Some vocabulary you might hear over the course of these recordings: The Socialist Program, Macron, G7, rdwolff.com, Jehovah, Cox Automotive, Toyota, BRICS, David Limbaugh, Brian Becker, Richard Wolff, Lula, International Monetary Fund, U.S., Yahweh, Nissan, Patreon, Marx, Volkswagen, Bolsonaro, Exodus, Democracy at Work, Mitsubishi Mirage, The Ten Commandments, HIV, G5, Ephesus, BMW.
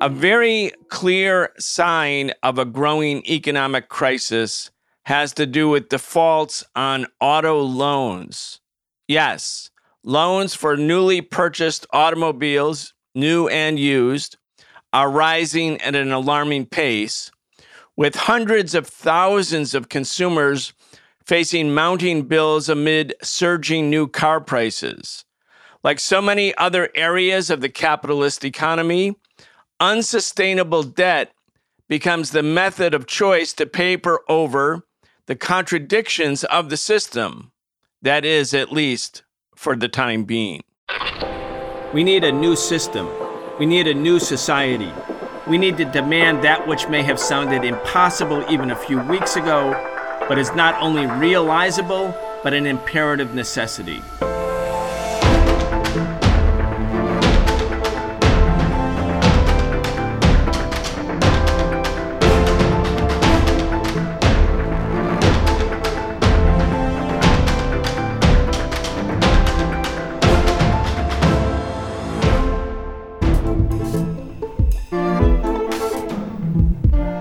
A very clear sign of a growing economic crisis has to do with defaults on auto loans. Yes, loans for newly purchased automobiles, new and used, are rising at an alarming pace, with hundreds of thousands of consumers facing mounting bills amid surging new car prices. Like so many other areas of the capitalist economy, unsustainable debt becomes the method of choice to paper over the contradictions of the system. That is, at least for the time being. We need a new system. We need a new society. We need to demand that which may have sounded impossible even a few weeks ago, but is not only realizable, but an imperative necessity.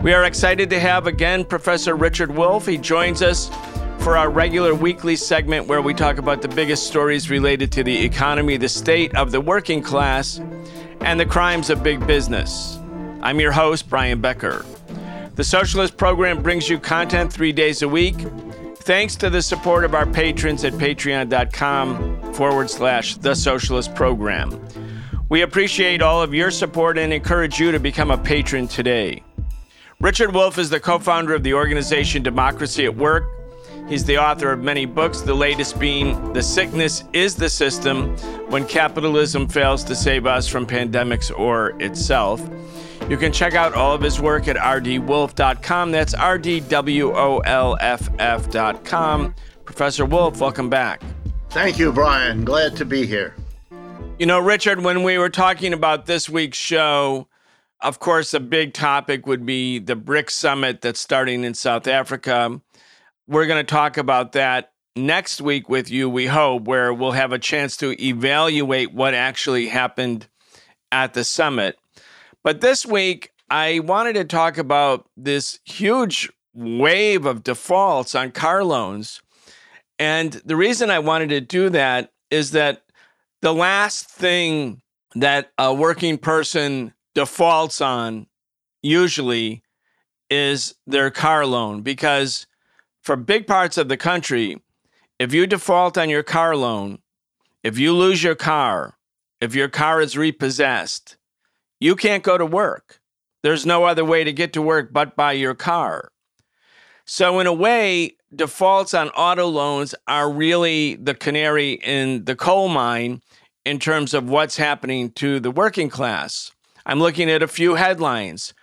We are excited to have again Professor Richard Wolff. He joins us for our regular weekly segment where we talk about the biggest stories related to the economy, the state of the working class, and the crimes of big business. I'm your host, Brian Becker. The Socialist Program brings you content 3 days a week, thanks to the support of our patrons at patreon.com/The Socialist Program. We appreciate all of your support and encourage you to become a patron today. Richard Wolff is the co-founder of the organization Democracy at Work. He's the author of many books, the latest being The Sickness is the System, When Capitalism Fails to Save Us from Pandemics or Itself. You can check out all of his work at rdwolff.com. That's rdwolff.com. Professor Wolff, welcome back. Thank you, Brian. Glad to be here. You know, Richard, when we were talking about this week's show, of course, a big topic would be the BRICS summit that's starting in South Africa. We're going to talk about that next week with you, we hope, where we'll have a chance to evaluate what actually happened at the summit. But this week, I wanted to talk about this huge wave of defaults on car loans. And the reason I wanted to do that is that the last thing that a working person defaults on usually is their car loan, because for big parts of the country, if you default on your car loan, if you lose your car, if your car is repossessed, you can't go to work. There's no other way to get to work but by your car. So in a way, defaults on auto loans are really the canary in the coal mine in terms of what's happening to the working class. I'm looking at a few headlines.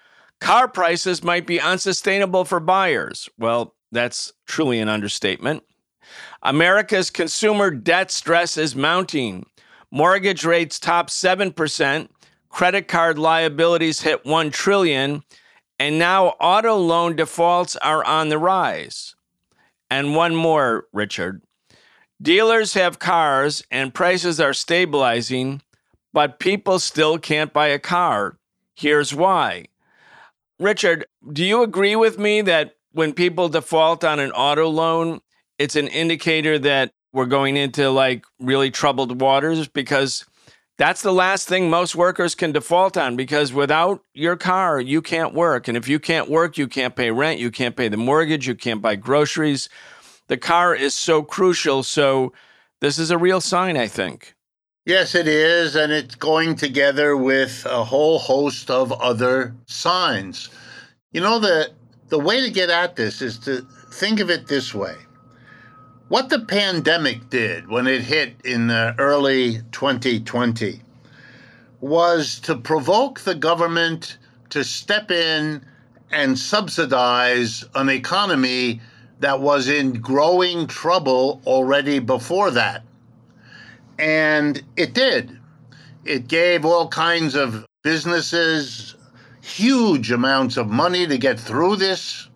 Car prices might be unsustainable for buyers. Well, that's truly an understatement. America's consumer debt stress is mounting. Mortgage rates top 7%. Credit card liabilities hit $1 trillion. And now auto loan defaults are on the rise. And one more, Richard. Dealers have cars and prices are stabilizing, but people still can't buy a car. Here's why. Richard, do you agree with me that when people default on an auto loan, it's an indicator that we're going into like really troubled waters? Because that's the last thing most workers can default on, because without your car, you can't work. And if you can't work, you can't pay rent, you can't pay the mortgage, you can't buy groceries. The car is so crucial. So this is a real sign, I think. Yes, it is, and it's going together with a whole host of other signs. You know, the way to get at this is to think of it this way. What the pandemic did when it hit in the early 2020 was to provoke the government to step in and subsidize an economy that was in growing trouble already before that. And it did. It gave all kinds of businesses huge amounts of money to get through this.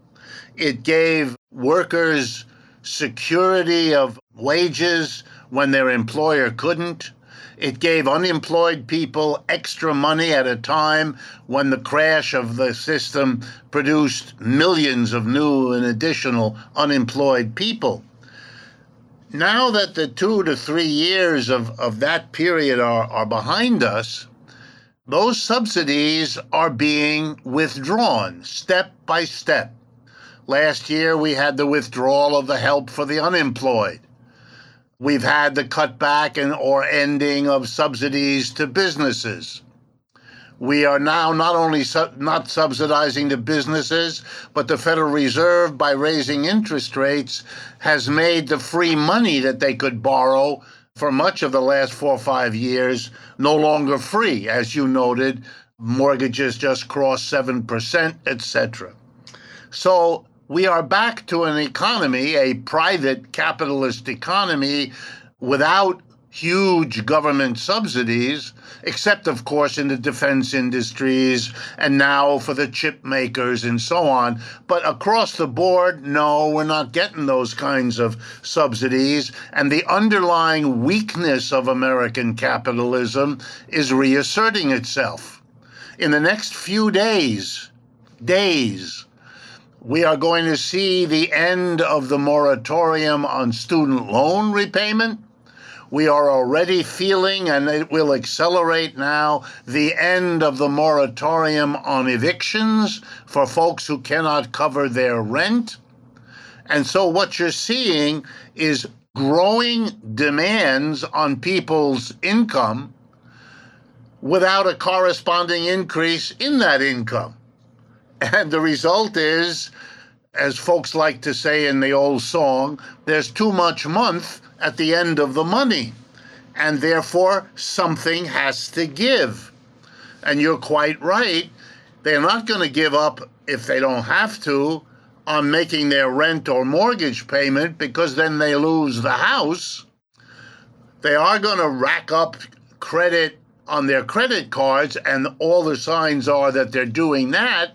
It gave workers security of wages when their employer couldn't. It gave unemployed people extra money at a time when the crash of the system produced millions of new and additional unemployed people. Now that the 2 to 3 years of that period are behind us, those subsidies are being withdrawn step by step. Last year, we had the withdrawal of the help for the unemployed. We've had the cutback and or ending of subsidies to businesses. We are now not only not subsidizing the businesses, but the Federal Reserve, by raising interest rates, has made the free money that they could borrow for much of the last 4 or 5 years no longer free. As you noted, mortgages just crossed 7%, etc. So we are back to an economy, a private capitalist economy, without huge government subsidies, except, of course, in the defense industries and now for the chip makers and so on. But across the board, no, we're not getting those kinds of subsidies. And the underlying weakness of American capitalism is reasserting itself. In the next few days, we are going to see the end of the moratorium on student loan repayment. We are already feeling, and it will accelerate now, the end of the moratorium on evictions for folks who cannot cover their rent. And so what you're seeing is growing demands on people's income without a corresponding increase in that income. And the result is, as folks like to say in the old song, there's too much month at the end of the money, and therefore something has to give. And you're quite right, they're not going to give up, if they don't have to, on making their rent or mortgage payment, because then they lose the house. They are going to rack up credit on their credit cards, and all the signs are that they're doing that.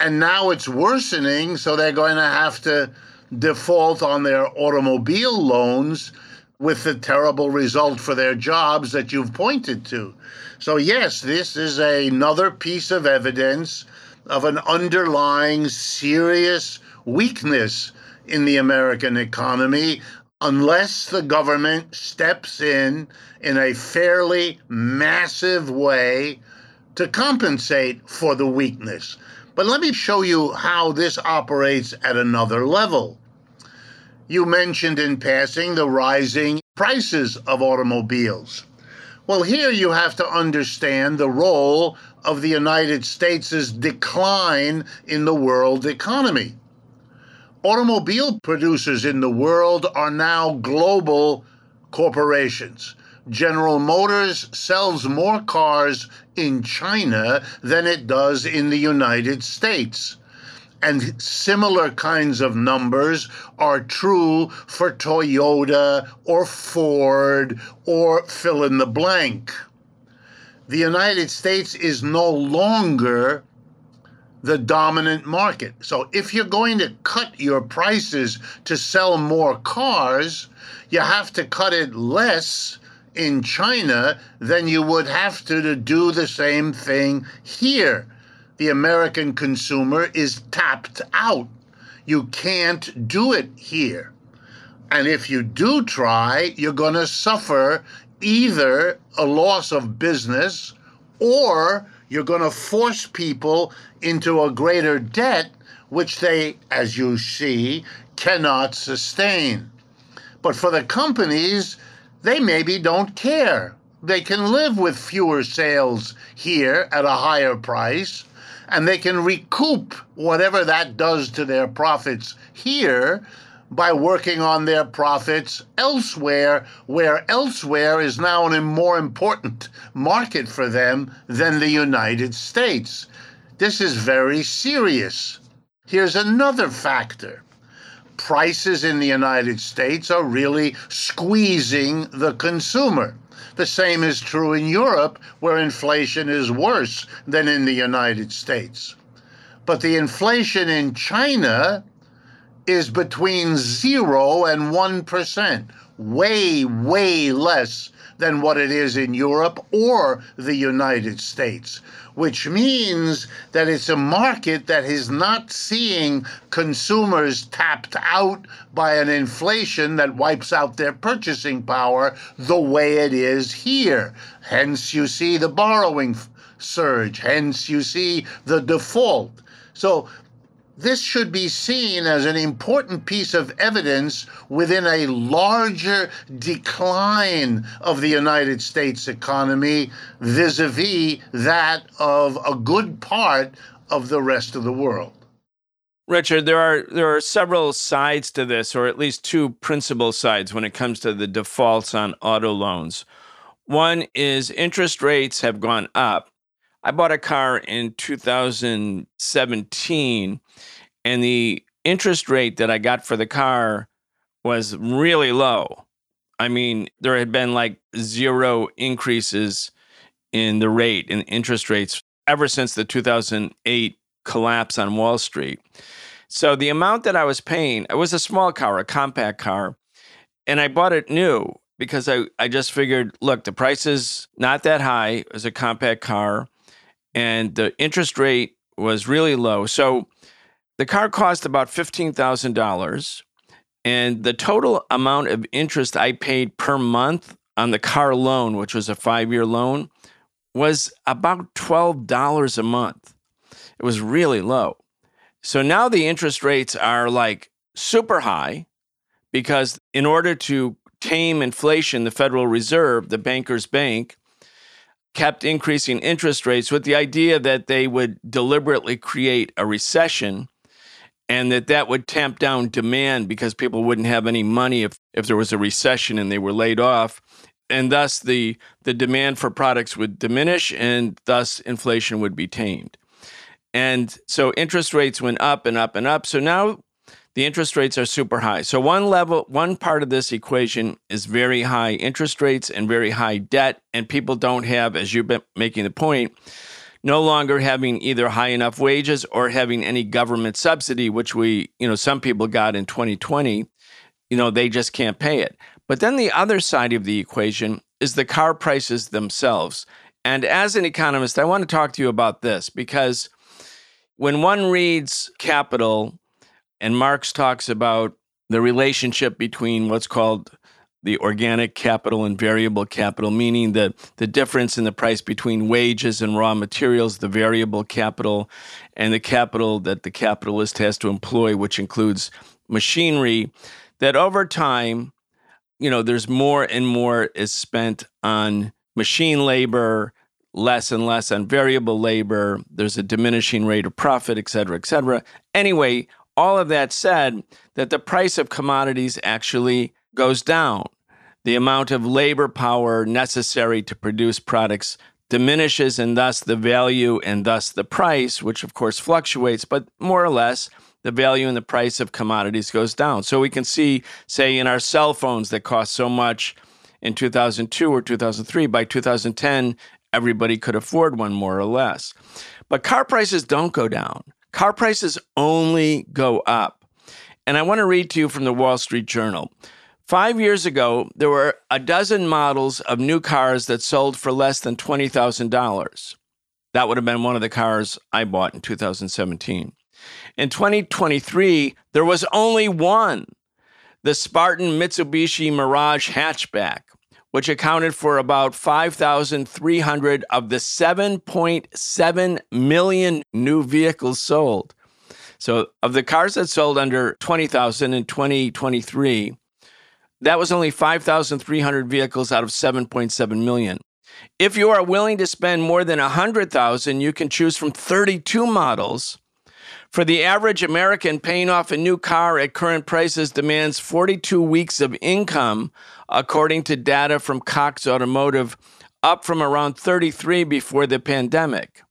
And now it's worsening, so they're going to have to default on their automobile loans, with the terrible result for their jobs that you've pointed to. So yes, this is another piece of evidence of an underlying serious weakness in the American economy, unless the government steps in a fairly massive way to compensate for the weakness. But let me show you how this operates at another level. You mentioned in passing the rising prices of automobiles. Well, here you have to understand the role of the United States' decline in the world economy. Automobile producers in the world are now global corporations. General Motors sells more cars in China than it does in the United States. And similar kinds of numbers are true for Toyota or Ford or fill in the blank. The United States is no longer the dominant market. So if you're going to cut your prices to sell more cars, you have to cut it less in China then you would have to do the same thing here. The American consumer is tapped out. You can't do it here. And if you do try, you're going to suffer either a loss of business, or you're going to force people into a greater debt, which they, as you see, cannot sustain. But for the companies, they maybe don't care. They can live with fewer sales here at a higher price, and they can recoup whatever that does to their profits here by working on their profits elsewhere, where elsewhere is now a more important market for them than the United States. This is very serious. Here's another factor. Prices in the United States are really squeezing the consumer. The same is true in Europe, where inflation is worse than in the United States. But the inflation in China is between 0% and 1%. way, way less than what it is in Europe or the United States, which means that it's a market that is not seeing consumers tapped out by an inflation that wipes out their purchasing power the way it is here. Hence, you see the borrowing surge. Hence, you see the default. So this should be seen as an important piece of evidence within a larger decline of the United States economy vis-a-vis that of a good part of the rest of the world. Richard, there are several sides to this, or at least two principal sides when it comes to the defaults on auto loans. One is interest rates have gone up. I bought a car in 2017, and the interest rate that I got for the car was really low. I mean, there had been like zero increases in the rate, in interest rates, ever since the 2008 collapse on Wall Street. So the amount that I was paying, it was a small car, a compact car, and I bought it new because I just figured, look, the price is not that high. It was a compact car. And the interest rate was really low. So the car cost about $15,000. And the total amount of interest I paid per month on the car loan, which was a 5-year loan, was about $12 a month. It was really low. So now the interest rates are like super high because in order to tame inflation, the Federal Reserve, the banker's bank, kept increasing interest rates with the idea that they would deliberately create a recession and that would tamp down demand because people wouldn't have any money if there was a recession and they were laid off. And thus, the demand for products would diminish and thus inflation would be tamed. And so interest rates went up and up and up. So now the interest rates are super high. So one part of this equation is very high interest rates and very high debt, and people don't have, as you've been making the point, no longer having either high enough wages or having any government subsidy, which some people got in 2020. They just can't pay it. But then the other side of the equation is the car prices themselves. And as an economist, I want to talk to you about this because when one reads Capital, and Marx talks about the relationship between what's called the organic capital and variable capital, meaning the difference in the price between wages and raw materials, the variable capital, and the capital that the capitalist has to employ, which includes machinery, that over time, there's more and more is spent on machine labor, less and less on variable labor, there's a diminishing rate of profit, et cetera, et cetera. Anyway, all of that said, that the price of commodities actually goes down. The amount of labor power necessary to produce products diminishes, and thus the value and thus the price, which of course fluctuates, but more or less, the value and the price of commodities goes down. So we can see, say, in our cell phones that cost so much in 2002 or 2003, by 2010, everybody could afford one more or less. But car prices don't go down. Car prices only go up. And I want to read to you from the Wall Street Journal. 5 years ago, there were a dozen models of new cars that sold for less than $20,000. That would have been one of the cars I bought in 2017. In 2023, there was only one, the Spartan Mitsubishi Mirage hatchback, which accounted for about 5,300 of the 7.7 million new vehicles sold. So of the cars that sold under 20,000 in 2023, that was only 5,300 vehicles out of 7.7 million. If you are willing to spend more than 100,000, you can choose from 32 models. For the average American, paying off a new car at current prices demands 42 weeks of income, according to data from Cox Automotive, up from around 33 before the pandemic.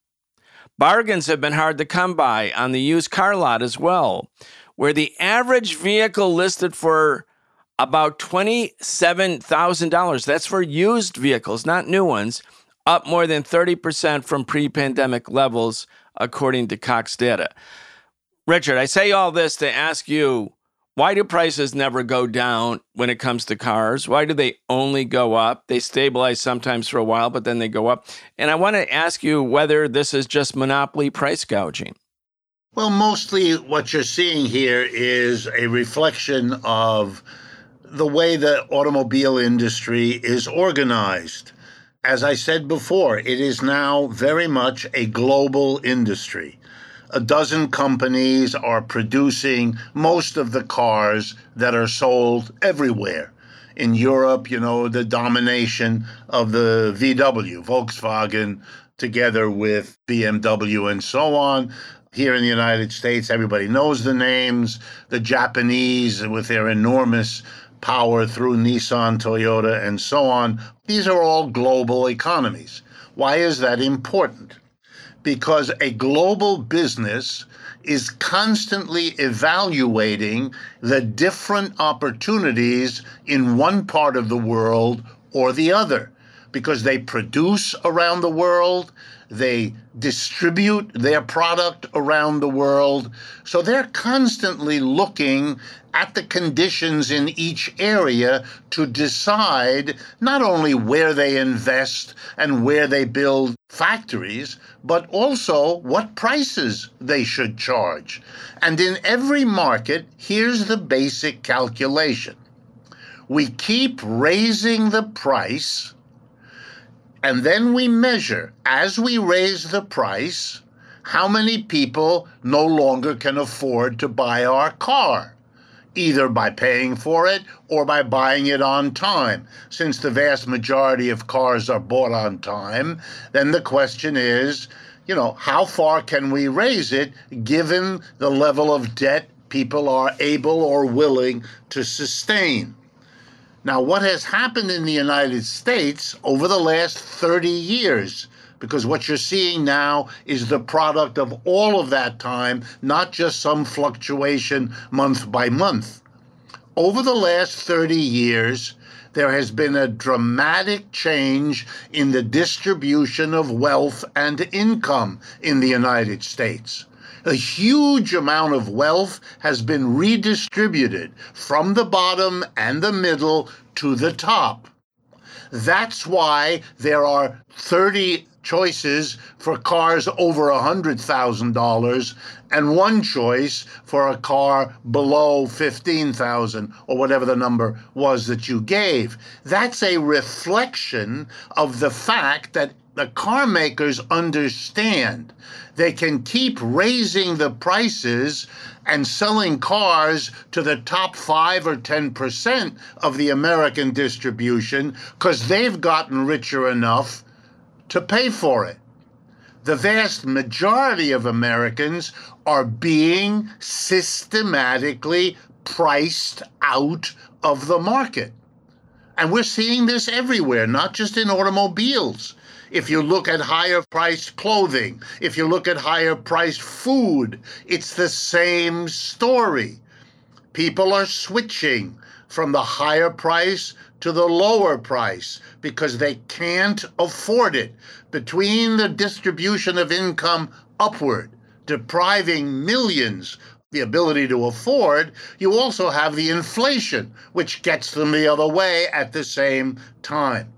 Bargains have been hard to come by on the used car lot as well, where the average vehicle listed for about $27,000, that's for used vehicles, not new ones, up more than 30% from pre-pandemic levels, according to Cox data. Richard, I say all this to ask you, Why do prices never go down when it comes to cars? Why do they only go up? They stabilize sometimes for a while, but then they go up. And I want to ask you whether this is just monopoly price gouging. Well, mostly what you're seeing here is a reflection of the way the automobile industry is organized. As I said before, it is now very much a global industry. A dozen companies are producing most of the cars that are sold everywhere. In Europe, you know, the domination of the VW, Volkswagen, together with BMW and so on. Here in the United States, everybody knows the names. The Japanese, with their enormous power through Nissan, Toyota, and so on. These are all global economies. Why is that important? Because a global business is constantly evaluating the different opportunities in one part of the world or the other, because they produce around the world, they distribute their product around the world. So they're constantly looking at the conditions in each area to decide not only where they invest and where they build factories, but also what prices they should charge. And in every market, here's the basic calculation. We keep raising the price, and then we measure, as we raise the price, how many people no longer can afford to buy our car, either by paying for it or by buying it on time. Since the vast majority of cars are bought on time, then the question is, you know, how far can we raise it given the level of debt people are able or willing to sustain? Now, what has happened in the United States over the last 30 years, because what you're seeing now is the product of all of that time, not just some fluctuation month by month. Over the last 30 years, there has been a dramatic change in the distribution of wealth and income in the United States. A huge amount of wealth has been redistributed from the bottom and the middle to the top. That's why there are 30 choices for cars over $100,000 and one choice for a car below $15,000 or whatever the number was that you gave. That's a reflection of the fact that the car makers understand they can keep raising the prices and selling cars to the top 5 or 10% of the American distribution because they've gotten richer enough to pay for it. The vast majority of Americans are being systematically priced out of the market. And we're seeing this everywhere, not just in automobiles. If you look at higher-priced clothing, if you look at higher-priced food, it's the same story. People are switching from the higher price to the lower price because they can't afford it. Between the distribution of income upward, depriving millions the ability to afford, you also have the inflation, which gets them the other way at the same time.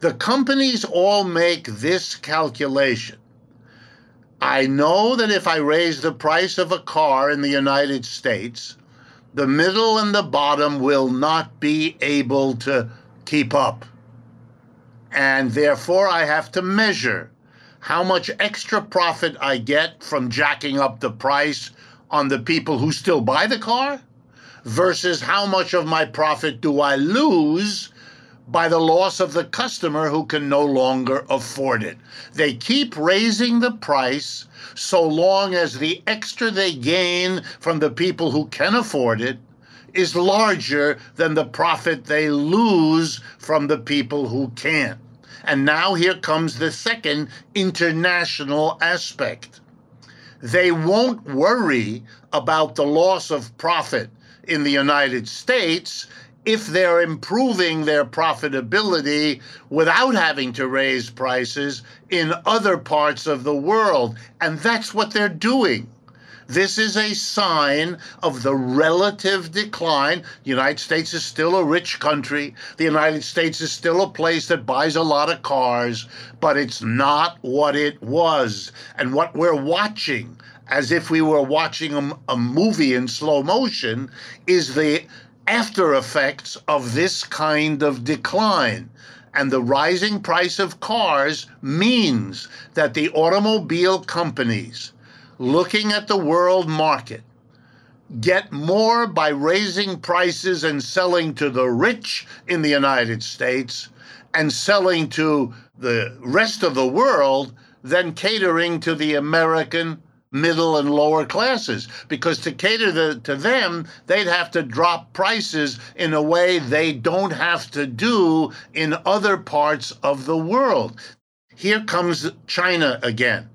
The companies all make this calculation. I know that if I raise the price of a car in the United States, the middle and the bottom will not be able to keep up. And therefore, I have to measure how much extra profit I get from jacking up the price on the people who still buy the car versus how much of my profit do I lose by the loss of the customer who can no longer afford it. They keep raising the price so long as the extra they gain from the people who can afford it is larger than the profit they lose from the people who can't. And now here comes the second international aspect. They won't worry about the loss of profit in the United States if they're improving their profitability without having to raise prices in other parts of the world. And that's what they're doing. This is a sign of the relative decline. The United States is still a rich country. The United States is still a place that buys a lot of cars, but it's not what it was. And what we're watching, as if we were watching a movie in slow motion, is the after effects of this kind of decline. And the rising price of cars means that the automobile companies, looking at the world market, get more by raising prices and selling to the rich in the United States and selling to the rest of the world than catering to the American middle and lower classes, because to cater to them, they'd have to drop prices in a way they don't have to do in other parts of the world. Here comes China again.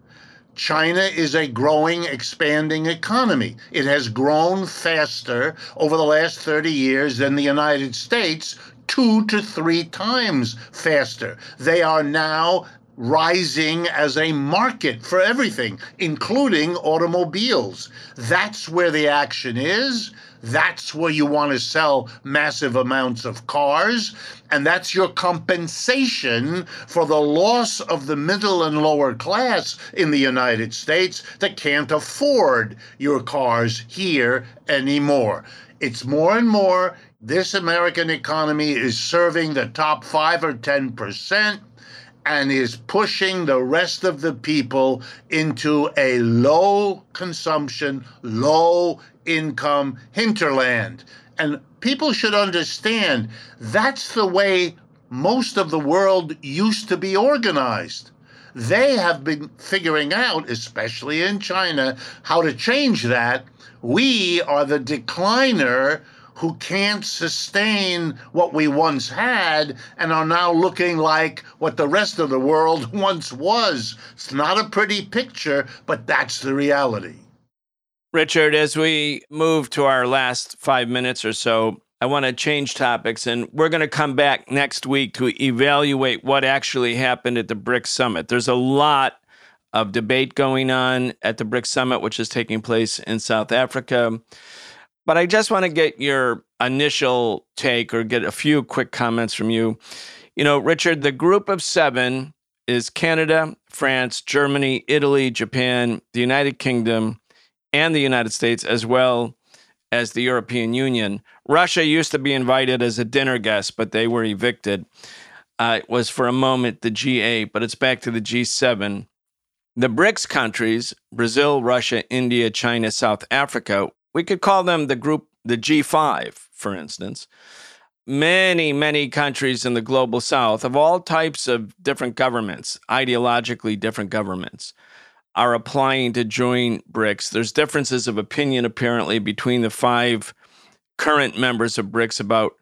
China is a growing, expanding economy. It has grown faster over the last 30 years than the United States, 2 to 3 times faster. They are now rising as a market for everything, including automobiles. That's where the action is. That's where you want to sell massive amounts of cars. And that's your compensation for the loss of the middle and lower class in the United States that can't afford your cars here anymore. It's more and more, this American economy is serving the top 5 or 10%. And is pushing the rest of the people into a low consumption, low income hinterland. And people should understand that's the way most of the world used to be organized. They have been figuring out, especially in China, how to change that. We are the decliner who can't sustain what we once had and are now looking like what the rest of the world once was. It's not a pretty picture, but that's the reality. Richard, as we move to our last 5 minutes or so, I want to change topics, and we're going to come back next week to evaluate what actually happened at the BRICS Summit. There's a lot of debate going on at the BRICS Summit, which is taking place in South Africa. But I just want to get your initial take or get a few quick comments from you. You know, Richard, the group of 7 is Canada, France, Germany, Italy, Japan, the United Kingdom, and the United States, as well as the European Union. Russia used to be invited as a dinner guest, but they were evicted. It was for a moment the G8, but it's back to the G7. The BRICS countries, Brazil, Russia, India, China, South Africa, we could call them the group, the G5, for instance. Many, many countries in the global south of all types of different governments, ideologically different governments, are applying to join BRICS. There's differences of opinion, apparently, between the 5 current members of BRICS about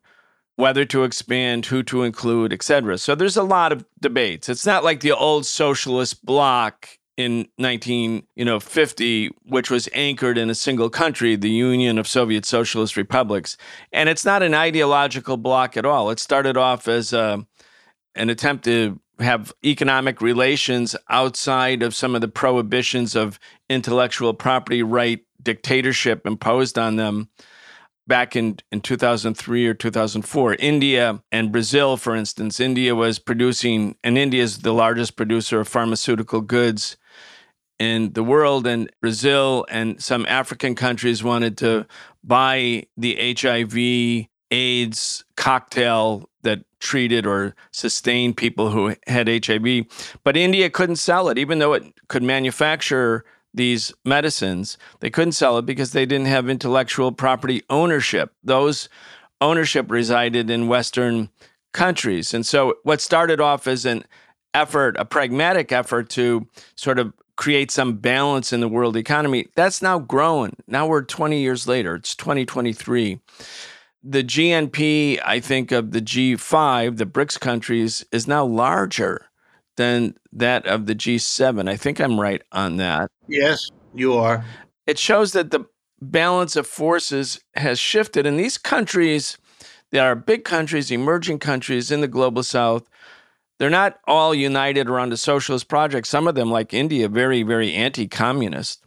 whether to expand, who to include, et cetera. So there's a lot of debates. It's not like the old socialist bloc in 1950, which was anchored in a single country, the Union of Soviet Socialist Republics. And it's not an ideological bloc at all. It started off as an attempt to have economic relations outside of some of the prohibitions of intellectual property right dictatorship imposed on them back in 2003 or 2004. India and Brazil, for instance, India was producing, and India is the largest producer of pharmaceutical goods in the world, and Brazil and some African countries wanted to buy the HIV/AIDS cocktail that treated or sustained people who had HIV. But India couldn't sell it, even though it could manufacture these medicines. They couldn't sell it because they didn't have intellectual property ownership. Those ownership resided in Western countries. And so what started off as an effort, a pragmatic effort to sort of create some balance in the world economy, that's now grown. Now we're 20 years later. It's 2023. The GNP, I think, of the G5, the BRICS countries, is now larger than that of the G7. I think I'm right on that. Yes, you are. It shows that the balance of forces has shifted. And these countries, they are big countries, emerging countries in the global south. They're not all united around a socialist project. Some of them, like India, very, very anti-communist.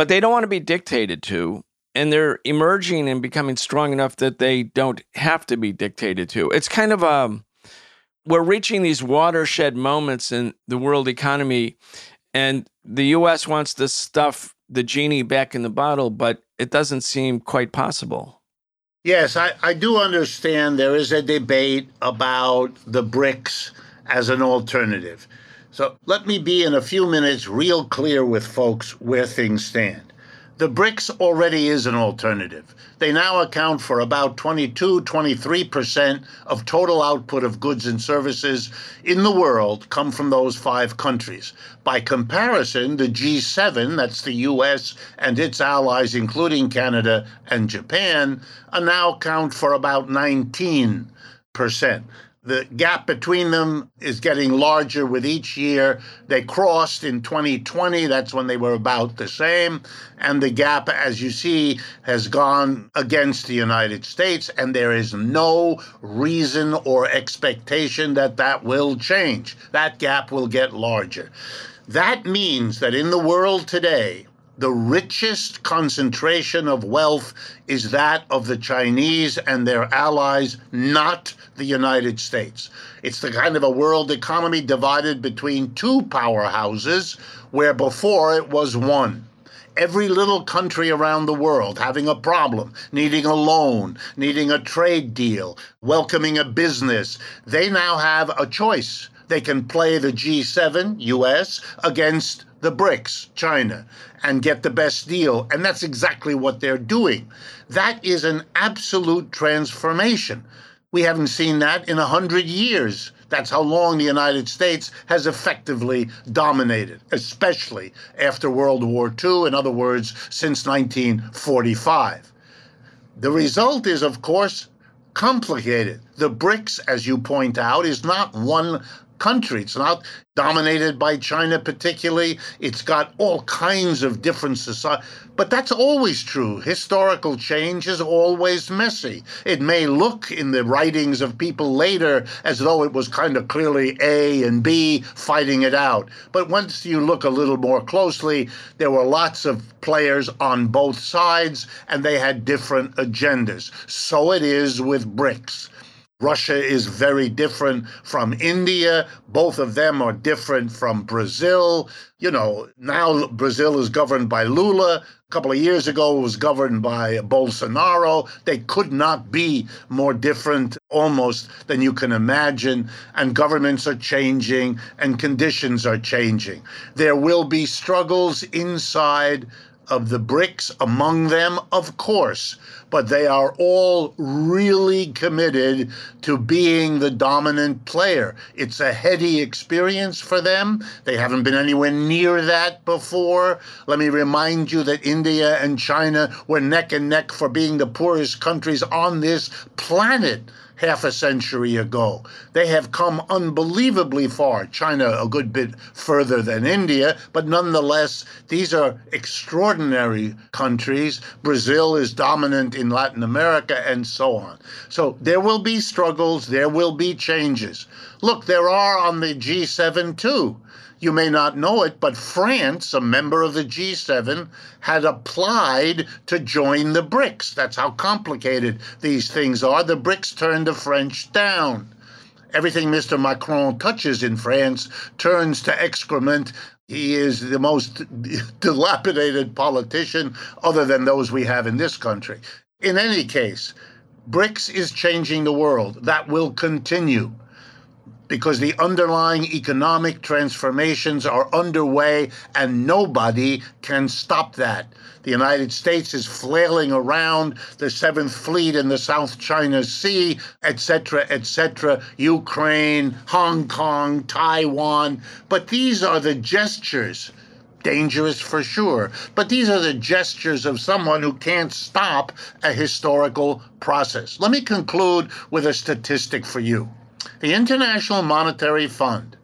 But they don't want to be dictated to, and they're emerging and becoming strong enough that they don't have to be dictated to. It's kind of we're reaching these watershed moments in the world economy, and the U.S. wants to stuff the genie back in the bottle, but it doesn't seem quite possible. Yes, I do understand there is a debate about the BRICS as an alternative. So let me be in a few minutes real clear with folks where things stand. The BRICS already is an alternative. They now account for about 22–23% of total output of goods and services in the world come from those five countries. By comparison, the G7, that's the U.S. and its allies, including Canada and Japan, now account for about 19%. The gap between them is getting larger with each year. They crossed in 2020. That's when they were about the same. And the gap, as you see, has gone against the United States. And there is no reason or expectation that that will change. That gap will get larger. That means that in the world today, the richest concentration of wealth is that of the Chinese and their allies, not the United States. It's the kind of a world economy divided between two powerhouses, where before it was one. Every little country around the world having a problem, needing a loan, needing a trade deal, welcoming a business, they now have a choice. They can play the G7, U.S., against the BRICS, China, and get the best deal. And that's exactly what they're doing. That is an absolute transformation. We haven't seen that in 100 years. That's how long the United States has effectively dominated, especially after World War II, in other words, since 1945. The result is, of course, complicated. The BRICS, as you point out, is not one country. It's not dominated by China particularly. It's got all kinds of different societies. But that's always true. Historical change is always messy. It may look in the writings of people later as though it was kind of clearly A and B fighting it out. But once you look a little more closely, there were lots of players on both sides, and they had different agendas. So it is with BRICS. Russia is very different from India. Both of them are different from Brazil. You know, now Brazil is governed by Lula. A couple of years ago, it was governed by Bolsonaro. They could not be more different almost than you can imagine. And governments are changing and conditions are changing. There will be struggles inside of the BRICS among them, of course, but they are all really committed to being the dominant player. It's a heady experience for them. They haven't been anywhere near that before. Let me remind you that India and China were neck and neck for being the poorest countries on this planet half a century ago. They have come unbelievably far. China a good bit further than India, but nonetheless, these are extraordinary countries. Brazil is dominant in Latin America and so on. So there will be struggles, there will be changes. Look, there are on the G7 too. You may not know it, but France, a member of the G7, had applied to join the BRICS. That's how complicated these things are. The BRICS turned the French down. Everything Mr. Macron touches in France turns to excrement. He is the most dilapidated politician other than those we have in this country. In any case, BRICS is changing the world. That will continue, because the underlying economic transformations are underway and nobody can stop that. The United States is flailing around the Seventh Fleet in the South China Sea, etc., etc., Ukraine, Hong Kong, Taiwan. But these are the gestures, dangerous for sure, but these are the gestures of someone who can't stop a historical process. Let me conclude with a statistic for you. The International Monetary Fund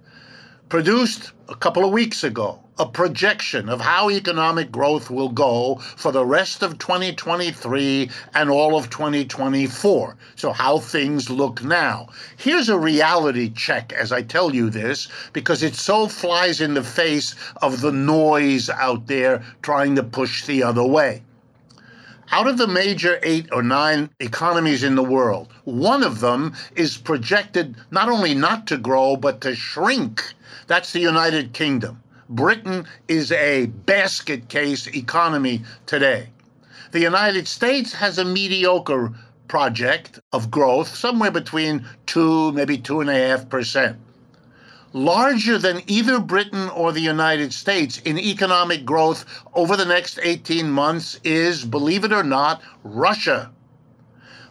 produced a couple of weeks ago, a projection of how economic growth will go for the rest of 2023 and all of 2024. So how things look now. Here's a reality check as I tell you this, because it so flies in the face of the noise out there trying to push the other way. Out of the major 8 or 9 economies in the world, one of them is projected not only not to grow, but to shrink. That's the United Kingdom. Britain is a basket case economy today. The United States has a mediocre project of growth, somewhere between 2, maybe 2.5%. Larger than either Britain or the United States in economic growth over the next 18 months is, believe it or not, Russia.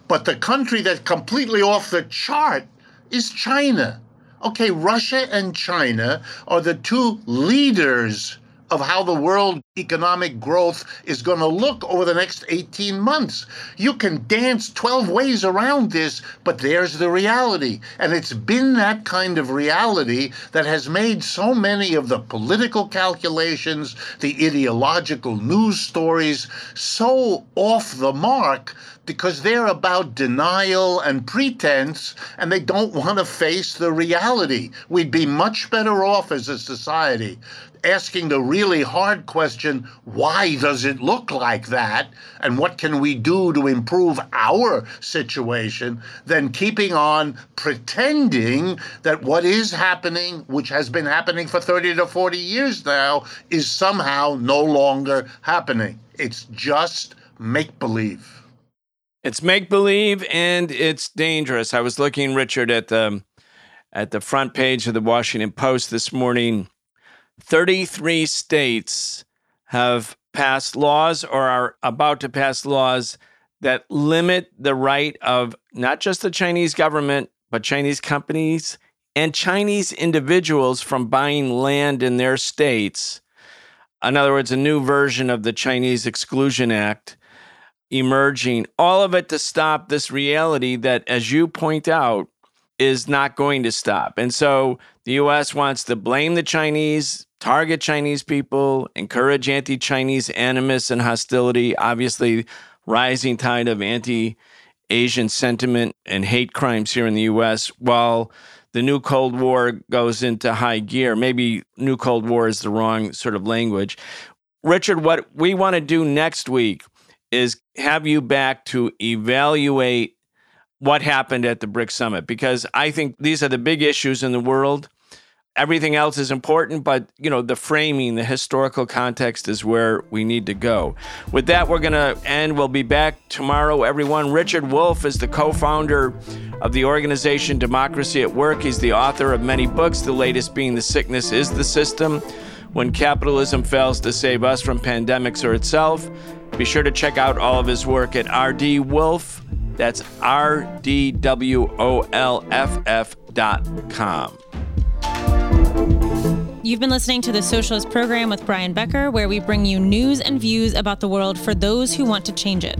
But the country that's completely off the chart is China. Okay, Russia and China are the two leaders of how the world economic growth is going to look over the next 18 months. You can dance 12 ways around this, but there's the reality. And it's been that kind of reality that has made so many of the political calculations, the ideological news stories, so off the mark, because they're about denial and pretense, and they don't want to face the reality. We'd be much better off as a society asking the really hard question, why does it look like that, and what can we do to improve our situation, than keeping on pretending that what is happening, which has been happening for 30 to 40 years now, is somehow no longer happening. It's just make-believe. It's make-believe, and it's dangerous. I was looking, Richard, at the front page of the Washington Post this morning. 33 states have passed laws or are about to pass laws that limit the right of not just the Chinese government, but Chinese companies and Chinese individuals from buying land in their states. In other words, a new version of the Chinese Exclusion Act emerging, all of it to stop this reality that, as you point out, is not going to stop. And so the U.S. wants to blame the Chinese, target Chinese people, encourage anti-Chinese animus and hostility, obviously rising tide of anti-Asian sentiment and hate crimes here in the U.S., while the new Cold War goes into high gear. Maybe new Cold War is the wrong sort of language. Richard, what we want to do next week is have you back to evaluate what happened at the BRICS summit, because I think these are the big issues in the world. Everything else is important, but you know, the framing, the historical context is where we need to go. With that, we're going to end. We'll be back tomorrow, everyone. Richard Wolff is the co-founder of the organization Democracy at Work. He's the author of many books, the latest being The Sickness is the System: When Capitalism Fails to Save Us from Pandemics or Itself. Be sure to check out all of his work at rdwolff.com. That's rdwolff.com. You've been listening to The Socialist Program with Brian Becker, where we bring you news and views about the world for those who want to change it.